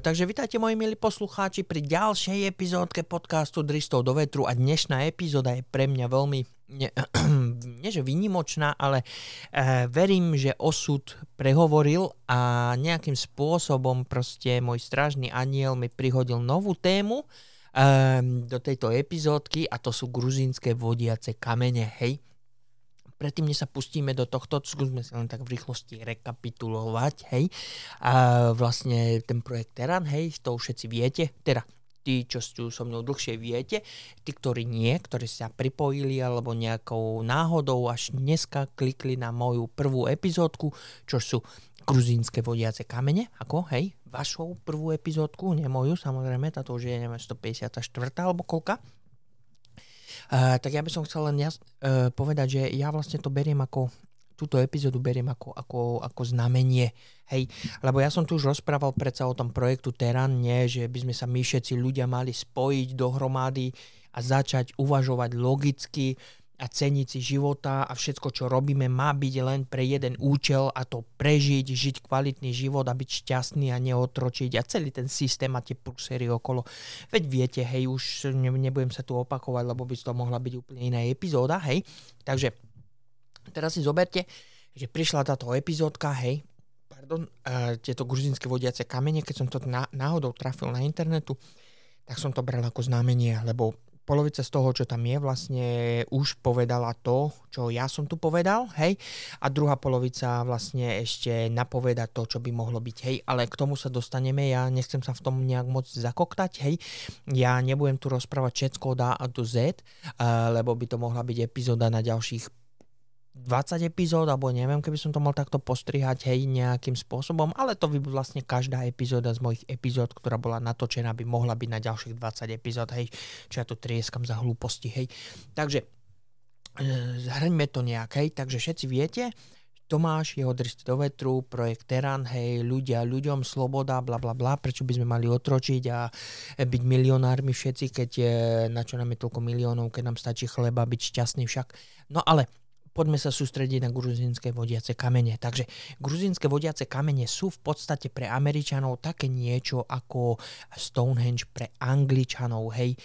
Takže vítajte moji milí poslucháči pri ďalšej epizódke podcastu Dristo do vetru a dnešná epizóda je pre mňa veľmi, nie že výnimočná, ale verím, že osud prehovoril a nejakým spôsobom proste môj strážny aniel mi prihodil novú tému do tejto epizódky a to sú gruzínske vodiace kamene, hej. Predtým, než sa pustíme do tohto, skúsme sa len tak v rýchlosti rekapitulovať, hej. A vlastne ten projekt Terán, hej, to všetci viete, teda tí, čo ste so mnou dlhšie viete, tí, ktorí nie, ktorí sa pripojili alebo nejakou náhodou až dneska klikli na moju prvú epizódku, čo sú gruzínske vodiace kamene, ako, hej, vašou prvú epizódku, nie moju, samozrejme, táto už je, neviem, 154. alebo koľka. Tak ja by som chcel len povedať, že ja vlastne to beriem ako, túto epizódu beriem ako znamenie, hej, lebo ja som tu už rozprával predsa o tom projektu Terán, nie, že by sme sa my všetci ľudia mali spojiť dohromady a začať uvažovať logicky a ceniť si života a všetko, čo robíme, má byť len pre jeden účel a to prežiť, žiť kvalitný život a byť šťastný a neotročiť a celý ten systém a tie prúsery okolo. Veď viete, hej, už nebudem sa tu opakovať, lebo by to mohla byť úplne iná epizóda, hej. Takže teraz si zoberte, že prišla táto epizódka, hej, tieto gruzínske vodiace kamene, keď som to náhodou trafil na internetu, tak som to bral ako znamenie, lebo polovica z toho, čo tam je, vlastne už povedala to, čo ja som tu povedal, hej, a druhá polovica vlastne ešte napoveda to, čo by mohlo byť, hej, ale k tomu sa dostaneme, ja nechcem sa v tom nejak moc zakoktať, hej, ja nebudem tu rozprávať všetko od A do Z, lebo by to mohla byť epizóda na ďalších 20 epizód, alebo neviem, keby som to mal takto postrihať, hej, nejakým spôsobom, ale to by vlastne každá epizóda z mojich epizód, ktorá bola natočená, by mohla byť na ďalších 20 epizód, hej, čo ja tu trieskam za hlúposti, hej. Takže zhrňme to nejak, hej, takže všetci viete, Tomáš, jeho Dristo do vetru, projekt Terán, hej, ľudia, ľuďom, sloboda, bla bla bla, prečo by sme mali otročiť a byť milionármi všetci, keď na čo nám je toľko miliónov, keď nám stačí chleba, byť šťastný však. No ale poďme sa sústrediť na gruzínske vodiace kamene. Takže gruzínske vodiace kamene sú v podstate pre Američanov také niečo ako Stonehenge pre Angličanov, hej.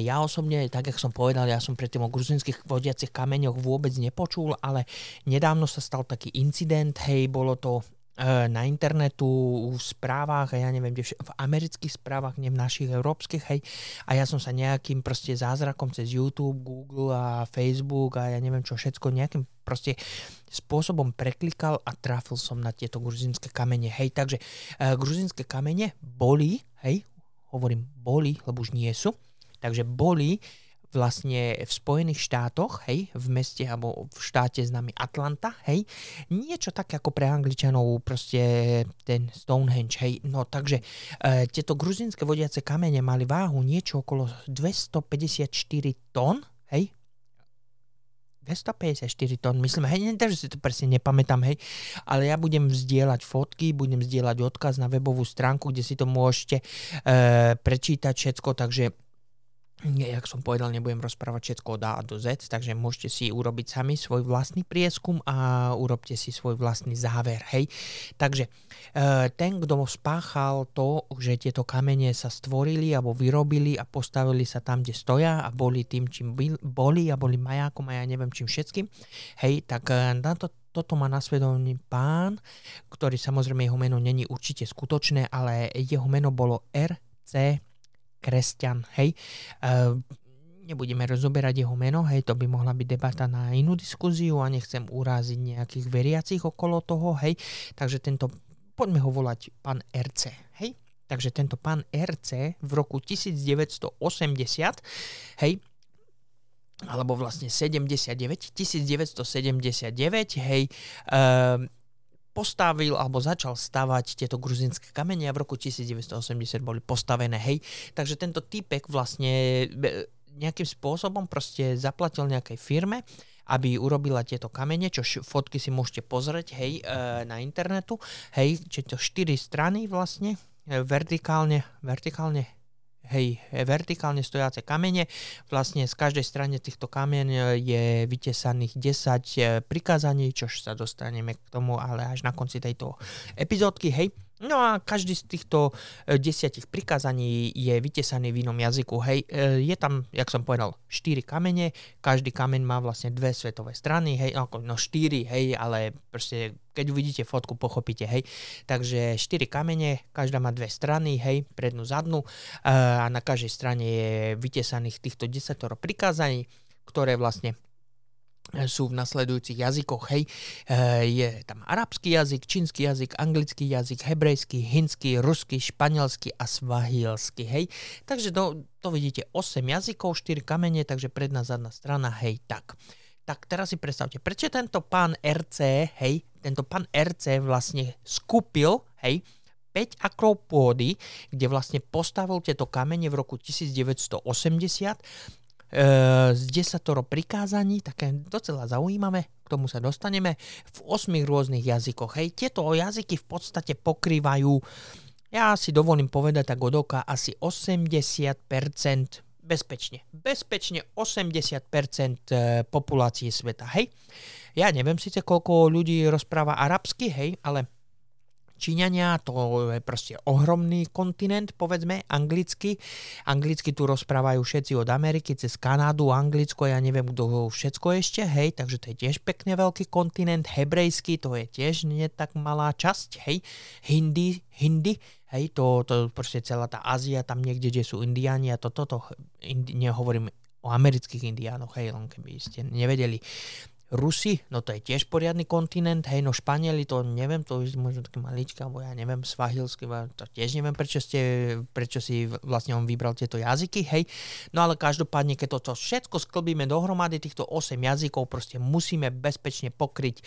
Ja osobne, tak jak som povedal, ja som predtým o gruzínskych vodiacich kameňoch vôbec nepočul, ale nedávno sa stal taký incident, hej, bolo to na internetu, v správach, ja neviem, v amerických správach, nie v našich európskych, hej, a ja som sa nejakým proste zázrakom cez YouTube, Google a Facebook a ja neviem čo všetko, nejakým proste spôsobom preklikal a trafil som na tieto gruzínske kamene, hej, takže gruzínske kamene boli, hej, hovorím boli, lebo už nie sú, takže boli vlastne v Spojených štátoch, hej, v meste alebo v štáte s nami Atlanta, hej, niečo také ako pre Angličanov proste ten Stonehenge, hej, no takže tieto gruzínske vodiace kamene mali váhu niečo okolo 254 tón, hej, 254 tón, myslím, hej, takže si to presne nepamätám, hej, ale ja budem zdieľať fotky, budem zdieľať odkaz na webovú stránku, kde si to môžete prečítať všetko, takže jak som povedal, nebudem rozprávať všetko od A do Z, takže môžete si urobiť sami svoj vlastný prieskum a urobte si svoj vlastný záver, hej. Takže ten, kto spáchal to, že tieto kamene sa stvorili alebo vyrobili a postavili sa tam, kde stoja a boli tým, čím boli a boli majákom a ja neviem čím všetkým, hej, tak na to toto má na svedomí pán, ktorý samozrejme jeho meno není určite skutočné, ale jeho meno bolo RC Kresťan, hej. Nebudeme rozoberať jeho meno, hej, to by mohla byť debata na inú diskuziu a nechcem uráziť nejakých veriacich okolo toho, hej. Takže poďme ho volať pán RC, hej. Takže tento pán RC v roku 1980, hej, alebo vlastne 1979, hej, postavil alebo začal stavať tieto gruzínske kamene a v roku 1980 boli postavené, hej. Takže tento týpek vlastne nejakým spôsobom proste zaplatil nejakej firme, aby urobila tieto kamene, čo fotky si môžete pozrieť, hej, na internetu, hej, čiže to 4 strany vlastne, vertikálne, hej, vertikálne stojace kamene. Vlastne z každej strany týchto kamen je vytesaných 10 prikázaní, čož sa dostaneme k tomu, ale až na konci tejto epizódky, hej. No a každý z týchto 10 prikázaní je vytesaný v inom jazyku. Hej, je tam, jak som povedal, 4 kamene, každý kameň má vlastne dve svetové strany, hej, no 4, hej, ale proste, keď uvidíte fotku, pochopíte, hej. Takže 4 kamene, každá má dve strany, hej, prednú, zadnú, a na každej strane je vytesaných týchto 10 prikázaní, ktoré vlastne sú v nasledujúcich jazykoch, hej. Je tam arabský jazyk, čínsky jazyk, anglický jazyk, hebrejský, hindský, ruský, španielský a svahilský, hej. Takže to vidíte 8 jazykov, 4 kamene, takže predná, zadná strana, hej, tak. Tak teraz si predstavte, prečo tento pán RC, hej, tento pán RC vlastne skúpil, hej, 5 akrov pôdy, kde vlastne postavil tieto kamene v roku 1980, z 10 prikázaní, také docela zaujímavé, k tomu sa dostaneme, v 8 rôznych jazykoch. Hej, tieto jazyky v podstate pokrývajú, ja si dovolím povedať tak od oka, asi 80%, bezpečne 80% populácie sveta. Hej, ja neviem síce, koľko ľudí rozpráva arabsky, hej, ale Číňania, to je proste ohromný kontinent, povedzme, anglicky. Anglicky tu rozprávajú všetci od Ameriky cez Kanádu, Anglicko, ja neviem, kto všetko ešte, hej, takže to je tiež pekne veľký kontinent. Hebrejský, to je tiež nie tak malá časť, hej. Hindi, hej, to proste celá tá Ázia, tam niekde, kde sú Indiáni, a nehovorím o amerických Indiánoch, hej, len keby ste nevedeli. Rusi, no to je tiež poriadny kontinent, hej, no Španieli, to neviem, to je možno také maličké, alebo ja neviem, svahilské, to tiež neviem, prečo si vlastne on vybral tieto jazyky, hej, no ale každopádne, keď toto všetko sklbíme dohromady, týchto 8 jazykov, proste musíme bezpečne pokryť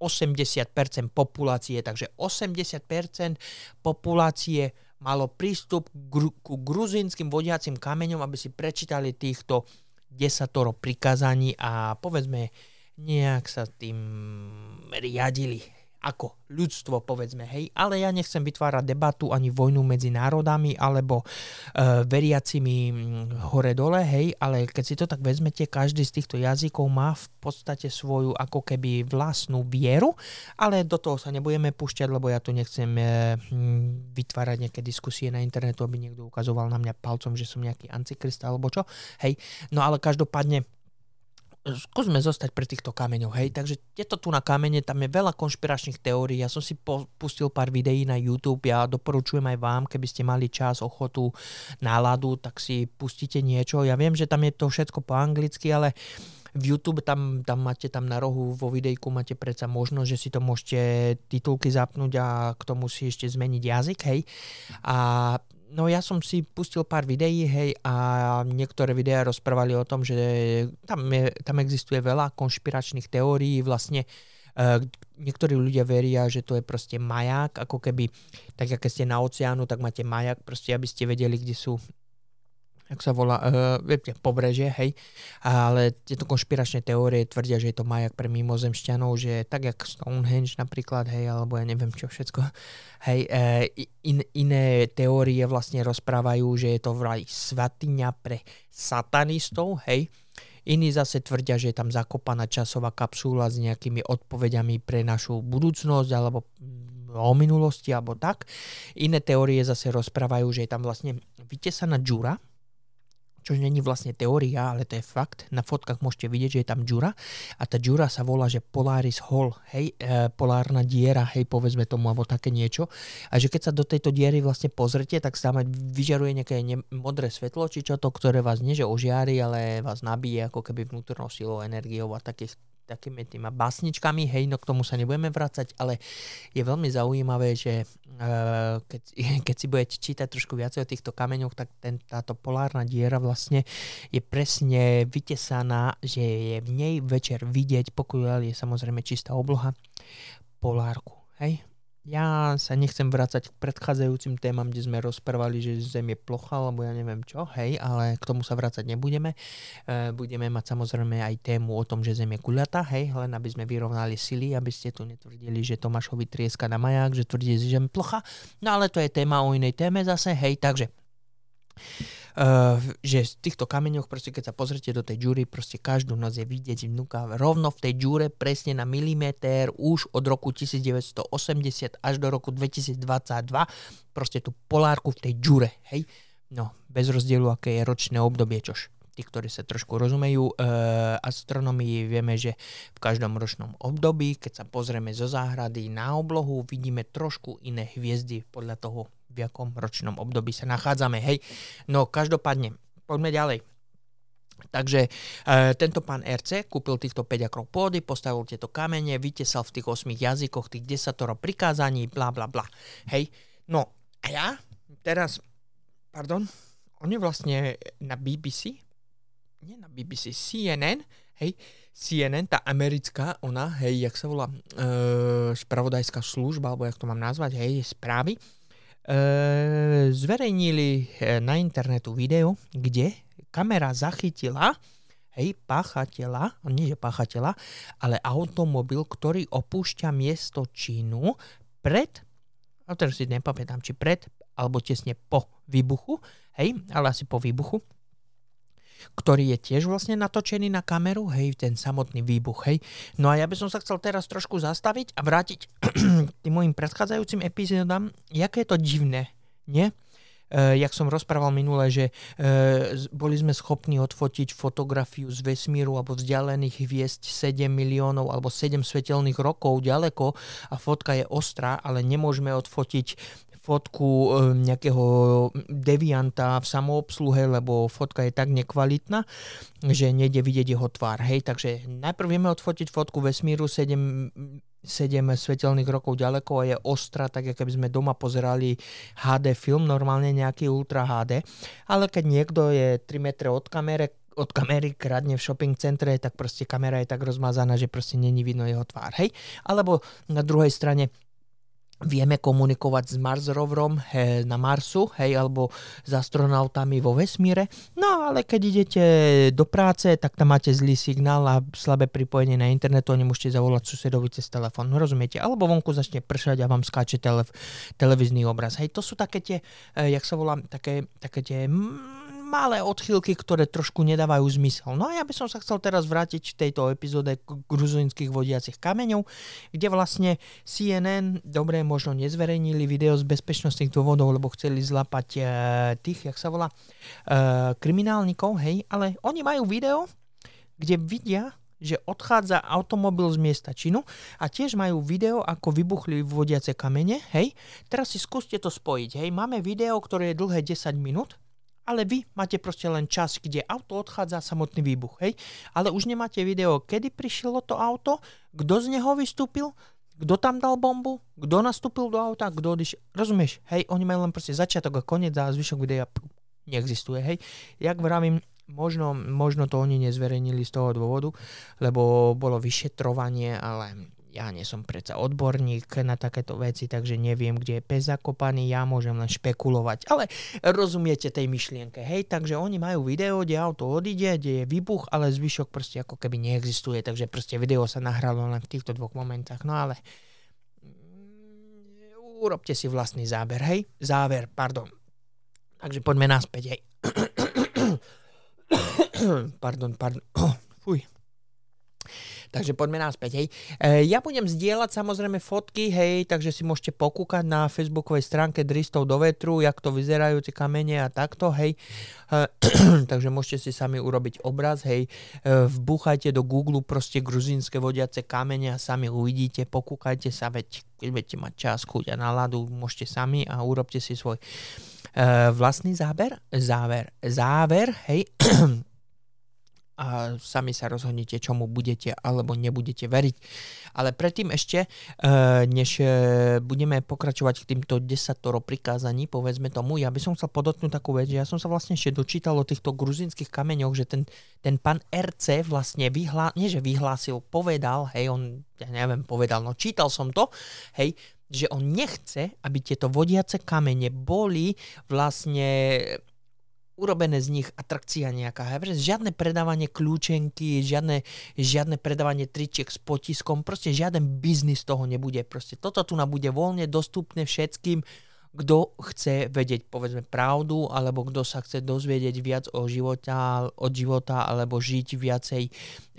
80% populácie, takže 80% populácie malo prístup ku gruzínskym vodiacim kameňom, aby si prečítali týchto 10 prikázaní a povedzme nejak sa tým riadili ako ľudstvo, povedzme, hej, ale ja nechcem vytvárať debatu ani vojnu medzi národami alebo veriacimi hore-dole, hej, ale keď si to tak vezmete, každý z týchto jazykov má v podstate svoju ako keby vlastnú vieru, ale do toho sa nebudeme púšťať, lebo ja tu nechcem vytvárať nejaké diskusie na internetu, aby niekto ukazoval na mňa palcom, že som nejaký antikrista alebo čo, hej, no ale každopádne skúsme zostať pri týchto kameňoch, hej, takže tieto tu na kamene, tam je veľa konšpiračných teórií, ja som si pustil pár videí na YouTube, ja doporučujem aj vám, keby ste mali čas, ochotu, náladu, tak si pustite niečo, ja viem, že tam je to všetko po anglicky, ale v YouTube tam máte, tam na rohu vo videjku máte predsa možnosť, že si to môžete titulky zapnúť a k tomu si ešte zmeniť jazyk, hej, a no ja som si pustil pár videí, hej, a niektoré videá rozprávali o tom, že tam existuje veľa konšpiračných teórií, vlastne niektorí ľudia veria, že to je proste maják, ako keby, tak ako ste na oceánu, tak máte maják, proste aby ste vedeli, kde sú, jak sa volá, pobreže, hej, ale tieto konšpiračné teórie tvrdia, že je to maják pre mimozemšťanov, že tak jak Stonehenge napríklad, hej, alebo ja neviem čo všetko, hej, iné teórie vlastne rozprávajú, že je to vraj svätyňa pre satanistov, hej, iní zase tvrdia, že je tam zakopaná časová kapsula s nejakými odpovediami pre našu budúcnosť, alebo o minulosti, alebo tak. Iné teórie zase rozprávajú, že je tam vlastne vytesaná džura, čo není vlastne teória, ale to je fakt. Na fotkách môžete vidieť, že je tam džura a tá džura sa volá, že Polaris Hall, hej, polárna diera, hej, povedzme tomu, alebo také niečo. A že keď sa do tejto diery vlastne pozrite, tak sa tam vyžaruje nejaké modré svetlo, či čo to, ktoré vás nie že ožiari, ale vás nabije ako keby vnútornou silou, energiou a takými týma básničkami, hej, no k tomu sa nebudeme vracať, ale je veľmi zaujímavé, že keď si budete čítať trošku viacej o týchto kameňoch, tak táto polárna diera vlastne je presne vytesaná, že je v nej večer vidieť, pokiaľ je samozrejme čistá obloha, polárku, hej. Ja sa nechcem vrácať k predchádzajúcim témam, kde sme rozprávali, že Zem je plocha, alebo ja neviem čo, hej, ale k tomu sa vrácať nebudeme. Budeme mať samozrejme aj tému o tom, že Zem je kuľatá, hej, len aby sme vyrovnali sily, aby ste tu netvrdili, že Tomášovi trieska na maják, že tvrdí, že Zem je plocha, no ale to je téma o inej téme zase, hej, takže že z týchto kameňoch, proste keď sa pozrite do tej džúry, proste každú noc je vidieť vnuka rovno v tej džúre, presne na milimeter, už od roku 1980 až do roku 2022, proste tú polárku v tej džúre, hej. No, bez rozdielu, aké je ročné obdobie, čož tí, ktorí sa trošku rozumejú astronomii, vieme, že v každom ročnom období, keď sa pozrieme zo záhrady na oblohu, vidíme trošku iné hviezdy podľa toho, v akom ročnom období sa nachádzame, hej. No, každopádne, poďme ďalej. Takže tento pán RC kúpil týchto 5 akrov pôdy, postavil tieto kamene, vytesal v tých 8 jazykoch tých 10 prikázaní, bla bla bla, hej. No, a ja teraz... Pardon, oni vlastne na BBC, nie na BBC, CNN, hej, CNN, tá americká, ona, hej, jak sa volá, spravodajská služba, alebo jak to mám nazvať, hej, správy, zverejnili na internetu video, kde kamera zachytila, hej, páchateľa, nie že páchateľa, ale automobil, ktorý opúšťa miesto činu pred, a teraz si nepamätám, či pred, alebo tesne po výbuchu, hej, ale asi po výbuchu, ktorý je tiež vlastne natočený na kameru, hej, ten samotný výbuch, hej. No a ja by som sa chcel teraz trošku zastaviť a vrátiť tým mojim predchádzajúcim epizódam, jaké je to divné, nie? Jak som rozprával minule, že boli sme schopní odfotiť fotografiu z vesmíru alebo vzdialených hviezd 7 miliónov alebo 7 svetelných rokov ďaleko a fotka je ostrá, ale nemôžeme odfotiť fotku nejakého devianta v samoobsluhe, lebo fotka je tak nekvalitná, že nejde vidieť jeho tvár. Hej, takže najprv vieme odfotiť fotku vesmíru 7 svetelných rokov ďaleko a je ostrá, tak ako by sme doma pozerali HD film, normálne nejaký Ultra HD, ale keď niekto je 3 metre od kamery kradne v shopping centre, tak proste kamera je tak rozmazaná, že proste není vidno jeho tvár. Hej, alebo na druhej strane vieme komunikovať s Mars roverom na Marsu, hej, alebo s astronautami vo vesmíre. No ale keď idete do práce, tak tam máte zlý signál a slabé pripojenie na internetu a nemôžete zavolať susedovi cez telefón. Rozumiete? Alebo vonku začne pršať a vám skáče televízny obraz. Hej, to sú také tie, jak sa volá, také tie malé odchýlky, ktoré trošku nedávajú zmysel. No a ja by som sa chcel teraz vrátiť v tejto epizóde k gruzínskych vodiacich kameňov, kde vlastne CNN, dobre, možno nezverejnili video z bezpečnostných dôvodov, lebo chceli zlapať tých, jak sa volá, kriminálnikov, hej, ale oni majú video, kde vidia, že odchádza automobil z miesta činu a tiež majú video, ako vybuchli vodiace kamene, hej. Teraz si skúste to spojiť, hej. Máme video, ktoré je dlhé 10 minút, ale vy máte proste len čas, kde auto odchádza, samotný výbuch, hej. Ale už nemáte video, kedy prišlo to auto, kto z neho vystúpil, kto tam dal bombu, kto nastúpil do auta, kto odišiel. Rozumieš? Hej, oni majú len proste začiatok a koniec a zvyšok videa neexistuje, hej. Jak vravím, možno to oni nezverejnili z toho dôvodu, lebo bolo vyšetrovanie, ale... Ja nie som predsa odborník na takéto veci, takže neviem, kde je pes zakopaný, ja môžem len špekulovať. Ale rozumiete tej myšlienke, hej? Takže oni majú video, kde auto odíde, kde je výbuch, ale zvyšok proste ako keby neexistuje, takže proste video sa nahralo len v týchto dvoch momentách. No ale urobte si vlastný záber, hej? Záver, pardon. Takže poďme naspäť, hej. Pardon. Fuj. Takže poďme náspäť, hej. Ja budem zdieľať samozrejme fotky, hej, takže si môžete pokúkať na facebookovej stránke Dristov do vetru, jak to vyzerajú tie kamene a takto, hej. Takže môžete si sami urobiť obraz, hej. Vbúchajte do Google proste gruzínske vodiace kamene a sami uvidíte, pokúkajte sa, veď keď budete mať čas, chuť a náladu, môžete sami a urobte si svoj vlastný záver, hej. A sami sa rozhodnite, čomu budete alebo nebudete veriť. Ale predtým ešte, než budeme pokračovať k týmto 10 prikázaní, povedzme tomu, ja by som chcel podotknúť takú vec, že ja som sa vlastne ešte dočítal o týchto gruzínskych kameňoch, že ten pán RC vlastne povedal, hej, on, ja neviem, čítal som to, hej, že on nechce, aby tieto vodiace kamene boli vlastne... urobené z nich atrakcia nejaká. Žiadne predávanie kľúčenky, žiadne predávanie tričiek s potiskom, proste žiaden biznis toho nebude. Proste toto tu na bude voľne dostupné všetkým, kto chce vedieť, povedzme, pravdu, alebo kto sa chce dozvedieť viac od života, alebo žiť viacej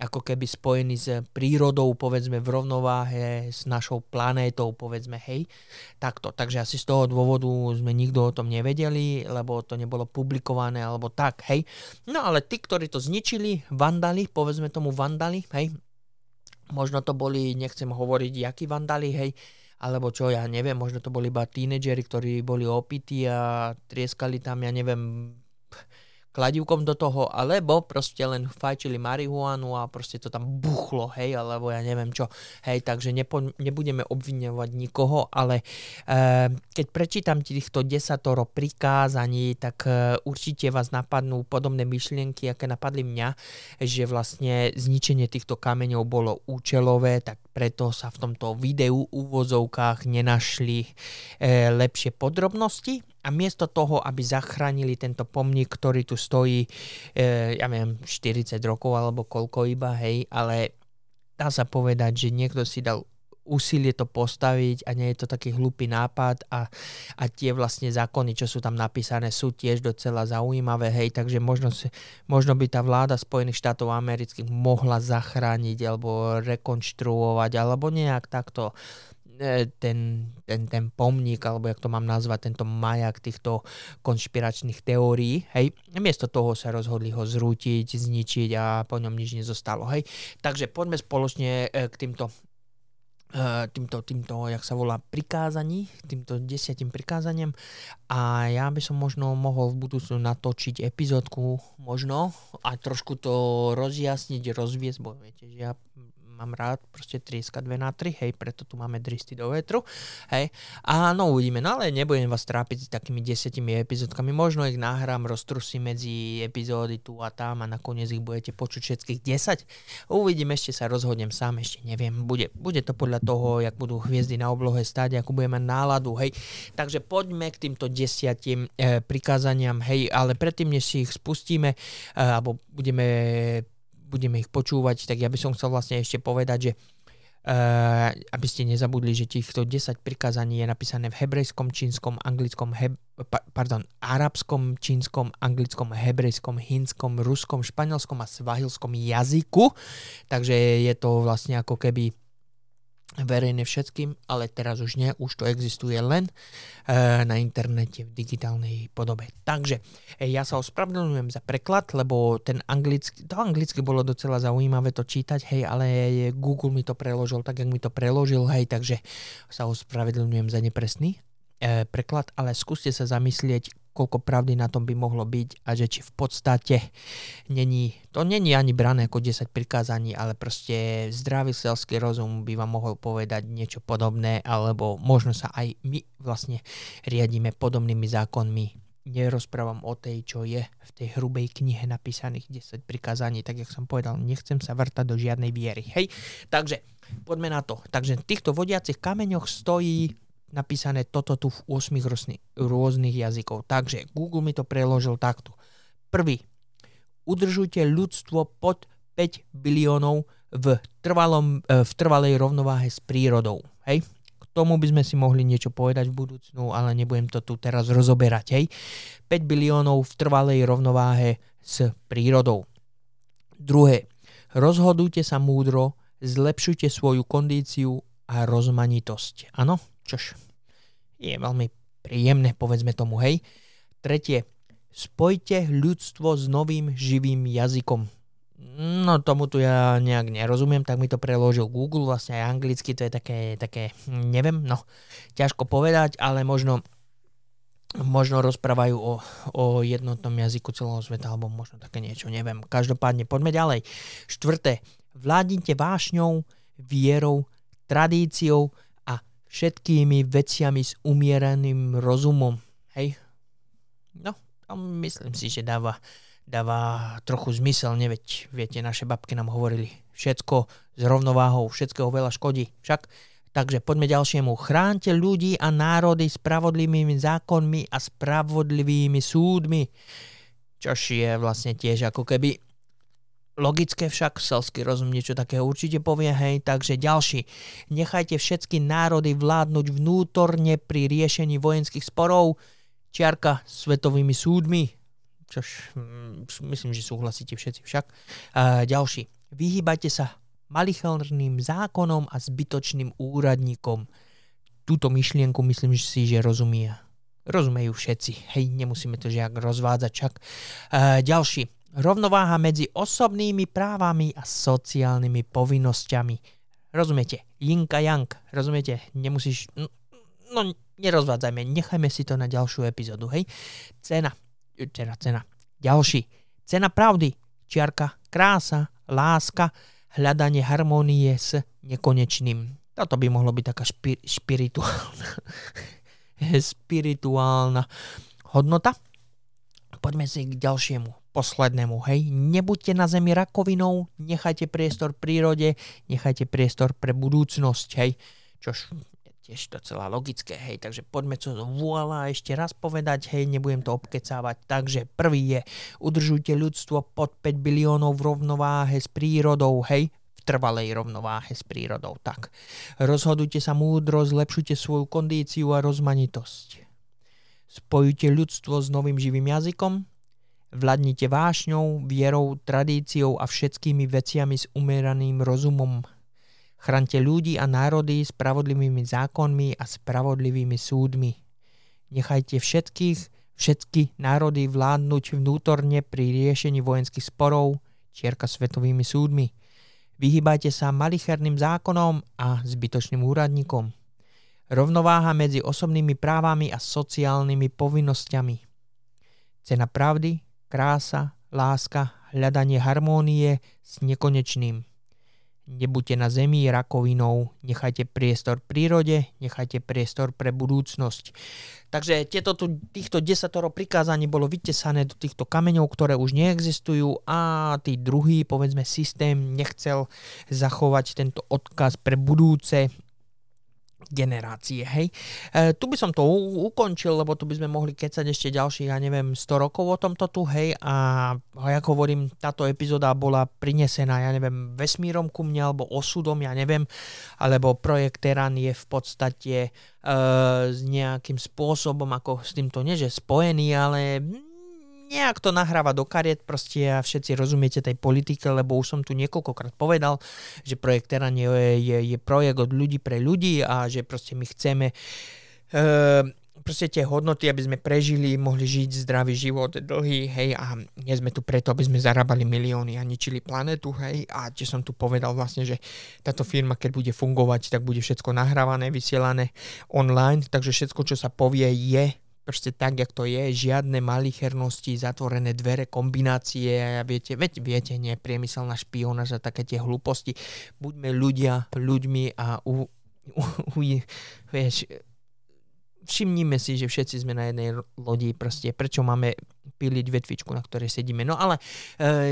ako keby spojený s prírodou, povedzme, v rovnováhe s našou planétou, povedzme, hej, takto. Takže asi z toho dôvodu sme nikto o tom nevedeli, lebo to nebolo publikované, alebo tak, hej. No ale tí, ktorí to zničili, vandali, hej, možno to boli, nechcem hovoriť, jakí vandali, hej, alebo čo, ja neviem, možno to boli iba tínedžeri, ktorí boli opití a trieskali tam, ja neviem, kladivkom do toho, alebo proste len fajčili marihuanu a proste to tam buchlo, hej, alebo ja neviem čo, hej, takže nebudeme obviňovať nikoho, ale keď prečítam týchto 10 prikázaní, tak určite vás napadnú podobné myšlienky, aké napadli mňa, že vlastne zničenie týchto kameňov bolo účelové, tak preto sa v tomto videu úvozovkách nenašli lepšie podrobnosti a miesto toho, aby zachránili tento pomník, ktorý tu stojí, ja neviem, 40 rokov alebo koľko iba, hej, ale dá sa povedať, že niekto si dal úsilie to postaviť a nie je to taký hlúpy nápad a tie vlastne zákony, čo sú tam napísané, sú tiež docela zaujímavé, hej, takže možno by tá vláda Spojených štátov amerických mohla zachrániť alebo rekonštruovať alebo nejak takto ten pomník, alebo jak to mám nazvať, tento maják týchto konšpiračných teórií, hej, miesto toho sa rozhodli ho zrútiť, zničiť a po ňom nič nezostalo, hej, takže poďme spoločne k týmto, jak sa volá, prikázaní, týmto 10 prikázaniem, a ja by som možno mohol v budúcnu natočiť epizódku možno a trošku to rozjasniť, rozviesť, bo viete, že ja mám rád proste 3x2x3, hej, preto tu máme Dristy do vetru, hej, a no uvidíme, no ale nebudem vás trápiť s takými 10 epizódkami, možno ich nahrám, roztrusím medzi epizódy tu a tam a nakoniec ich budete počuť všetkých 10, uvidíme, ešte sa rozhodnem sám, ešte neviem, bude to podľa toho, jak budú hviezdy na oblohe stáť, ako budeme mať náladu, hej, takže poďme k týmto 10 prikázaniam, hej, ale predtým, než si ich spustíme, alebo budeme ich počúvať, tak ja by som chcel vlastne ešte povedať, že aby ste nezabudli, že týchto 10 prikázaní je napísané v hebrejskom, čínskom, anglickom, arabskom, čínskom, anglickom, hebrejskom, hindskom, ruskom, španielskom a svahilskom jazyku, takže je to vlastne ako keby verejné všetkým, ale teraz už nie, už to existuje len na internete v digitálnej podobe. Takže ja sa ospravedlňujem za preklad, lebo to anglicky bolo docela zaujímavé to čítať, hej, ale Google mi to preložil tak, jak mi to preložil, hej, takže sa ospravedlňujem za nepresný preklad, ale skúste sa zamyslieť, koľko pravdy na tom by mohlo byť a že či v podstate to není ani brané ako 10 prikázaní, ale proste zdravý selský rozum by vám mohol povedať niečo podobné, alebo možno sa aj my vlastne riadíme podobnými zákonmi. Nerozprávam o tej, čo je v tej hrubej knihe napísaných 10 prikázaní, tak jak som povedal, nechcem sa vrtať do žiadnej viery, hej. Takže poďme na to. Takže v týchto vodiacich kameňoch stojí napísané toto tu v 8 rôznych jazykov. Takže Google mi to preložil takto. Prvý. Udržujte ľudstvo pod 5 biliónov v trvalej rovnováhe s prírodou. Hej? K tomu by sme si mohli niečo povedať v budúcnu, ale nebudem to tu teraz rozoberať. Hej? 5 biliónov v trvalej rovnováhe s prírodou. Druhé. Rozhodujte sa múdro, zlepšujte svoju kondíciu a rozmanitosť. Áno? Čož je veľmi príjemné, povedzme tomu, hej. Tretie, spojte ľudstvo s novým živým jazykom. No tomu tu ja nejak nerozumiem, tak mi to preložil Google, vlastne aj anglicky, to je také neviem, no ťažko povedať, ale možno rozprávajú o jednotnom jazyku celého sveta, alebo možno také niečo, neviem. Každopádne poďme ďalej. Štvrté, vládnite vášňou, vierou, tradíciou, všetkými veciami s umieraným rozumom, hej? No, myslím si, že dáva trochu zmysel, neveď, viete, naše babky nám hovorili, všetko s rovnováhou, všetkého veľa škodí, však. Takže poďme ďalšiemu. Chránte ľudí a národy spravodlivými zákonmi a spravodlivými súdmi, čož je vlastne tiež ako keby Logické však, selský rozum niečo takého určite povie, hej, takže ďalší. Nechajte všetky národy vládnuť vnútorne pri riešení vojenských sporov, čiarka svetovými súdmi, čo myslím, že súhlasíte všetci však. Ďalší. Vyhýbajte sa malicherným zákonom a zbytočným úradníkom. Túto myšlienku myslím si, že rozumejú všetci. Hej, nemusíme to žiak rozvádzať však. Ďalší. Rovnováha medzi osobnými právami a sociálnymi povinnosťami. Rozumiete? Yin a yang. Rozumiete? Nemusíš... No, nerozvádzajme. Nechajme si to na ďalšiu epizódu, hej? Cena. Ďalší. Cena pravdy. Čiarka. Krása. Láska. Hľadanie harmonie s nekonečným. Toto by mohlo byť taká spirituálna hodnota. Poďme si k ďalšiemu. Poslednému, hej, nebuďte na zemi rakovinou, nechajte priestor prírode, nechajte priestor pre budúcnosť, hej, čož je tiež to celá logické, hej, takže poďme to voľa ešte raz povedať, hej, nebudem to obkecávať, takže prvý je, udržujte ľudstvo pod 5 biliónov v rovnováhe s prírodou, hej, v trvalej rovnováhe s prírodou, tak, rozhodujte sa múdro, zlepšujte svoju kondíciu a rozmanitosť, spojujte ľudstvo s novým živým jazykom, vládnite vášňou, vierou, tradíciou a všetkými veciami s umeraným rozumom. Chraňte ľudí a národy spravodlivými zákonmi a spravodlivými súdmi. Nechajte všetky národy vládnuť vnútorne pri riešení vojenských sporov, čierka svetovými súdmi. Vyhýbajte sa malicherným zákonom a zbytočným úradníkom. Rovnováha medzi osobnými právami a sociálnymi povinnosťami. Cena pravdy, krása, láska, hľadanie harmónie s nekonečným. Nebuďte na zemi rakovinou, nechajte priestor prírode, nechajte priestor pre budúcnosť. Takže týchto 10 prikázaní bolo vytesané do týchto kameňov, ktoré už neexistujú a tý druhý, povedzme, systém nechcel zachovať tento odkaz pre budúce generácie, hej. Tu by som to ukončil, lebo tu by sme mohli kecať ešte ďalších, 100 rokov o tomto tu, hej, a jak hovorím, táto epizóda bola prinesená, vesmírom ku mne, alebo osudom, alebo projekt Terán je v podstate s nejakým spôsobom, ako s týmto nie, že spojený, ale... nejak to nahráva do kariet, proste a všetci rozumiete tej politike, lebo už som tu niekoľkokrát povedal, že projekt Terán je projekt od ľudí pre ľudí a že proste my chceme proste tie hodnoty, aby sme prežili, mohli žiť zdravý život, dlhý, hej, a nie sme tu preto, aby sme zarábali milióny a ničili planetu, hej, a tiež som tu povedal vlastne, že táto firma, keď bude fungovať, tak bude všetko nahrávané, vysielané online, takže všetko, čo sa povie, je proste tak, jak to je, žiadne malichernosti, zatvorené dvere, kombinácie, viete, nie, priemyselná špionáž a také tie hlúposti. Buďme ľudia ľuďmi a vieš, všimnime si, že všetci sme na jednej lodi, proste prečo máme piliť vetvičku, na ktorej sedíme. No ale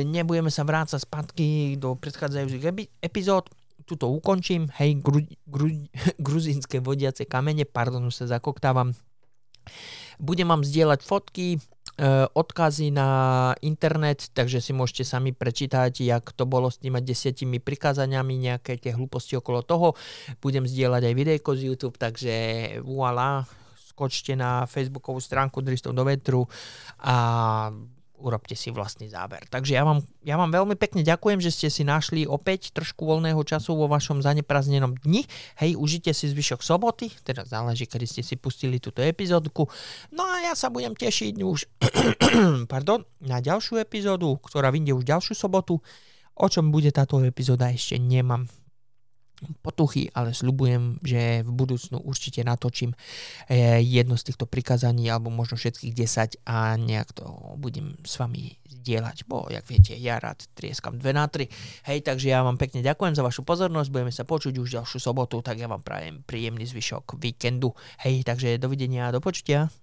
nebudeme sa vrácať spätky do predchádzajúcich epizód. Tuto ukončím, hej, gruzínske vodiace kamene, pardon, už sa zakoktávam. Budem vám zdieľať fotky, odkazy na internet, takže si môžete sami prečítať, jak to bolo s týma 10 prikázaniami, nejaké tie hlúposti okolo toho. Budem zdieľať aj videjko z YouTube, takže voilà, skočte na facebookovú stránku Dristo do vetru a urobte si vlastný záver. Takže ja vám veľmi pekne ďakujem, že ste si našli opäť trošku voľného času vo vašom zaneprázdnenom dni. Hej, užite si zvyšok soboty, teda záleží, kedy ste si pustili túto epizódku. No a ja sa budem tešiť už na ďalšiu epizódu, ktorá vyjde už ďalšiu sobotu. O čom bude táto epizóda, ešte nemám potuchy, ale sľubujem, že v budúcnu určite natočím jedno z týchto prikázaní, alebo možno všetkých 10 a nejak to budem s vami zdieľať, bo jak viete, ja rád trieskam 2 na 3. Hej, takže ja vám pekne ďakujem za vašu pozornosť, budeme sa počuť už ďalšiu sobotu, tak ja vám prajem príjemný zvyšok víkendu. Hej, takže dovidenia a do počutia.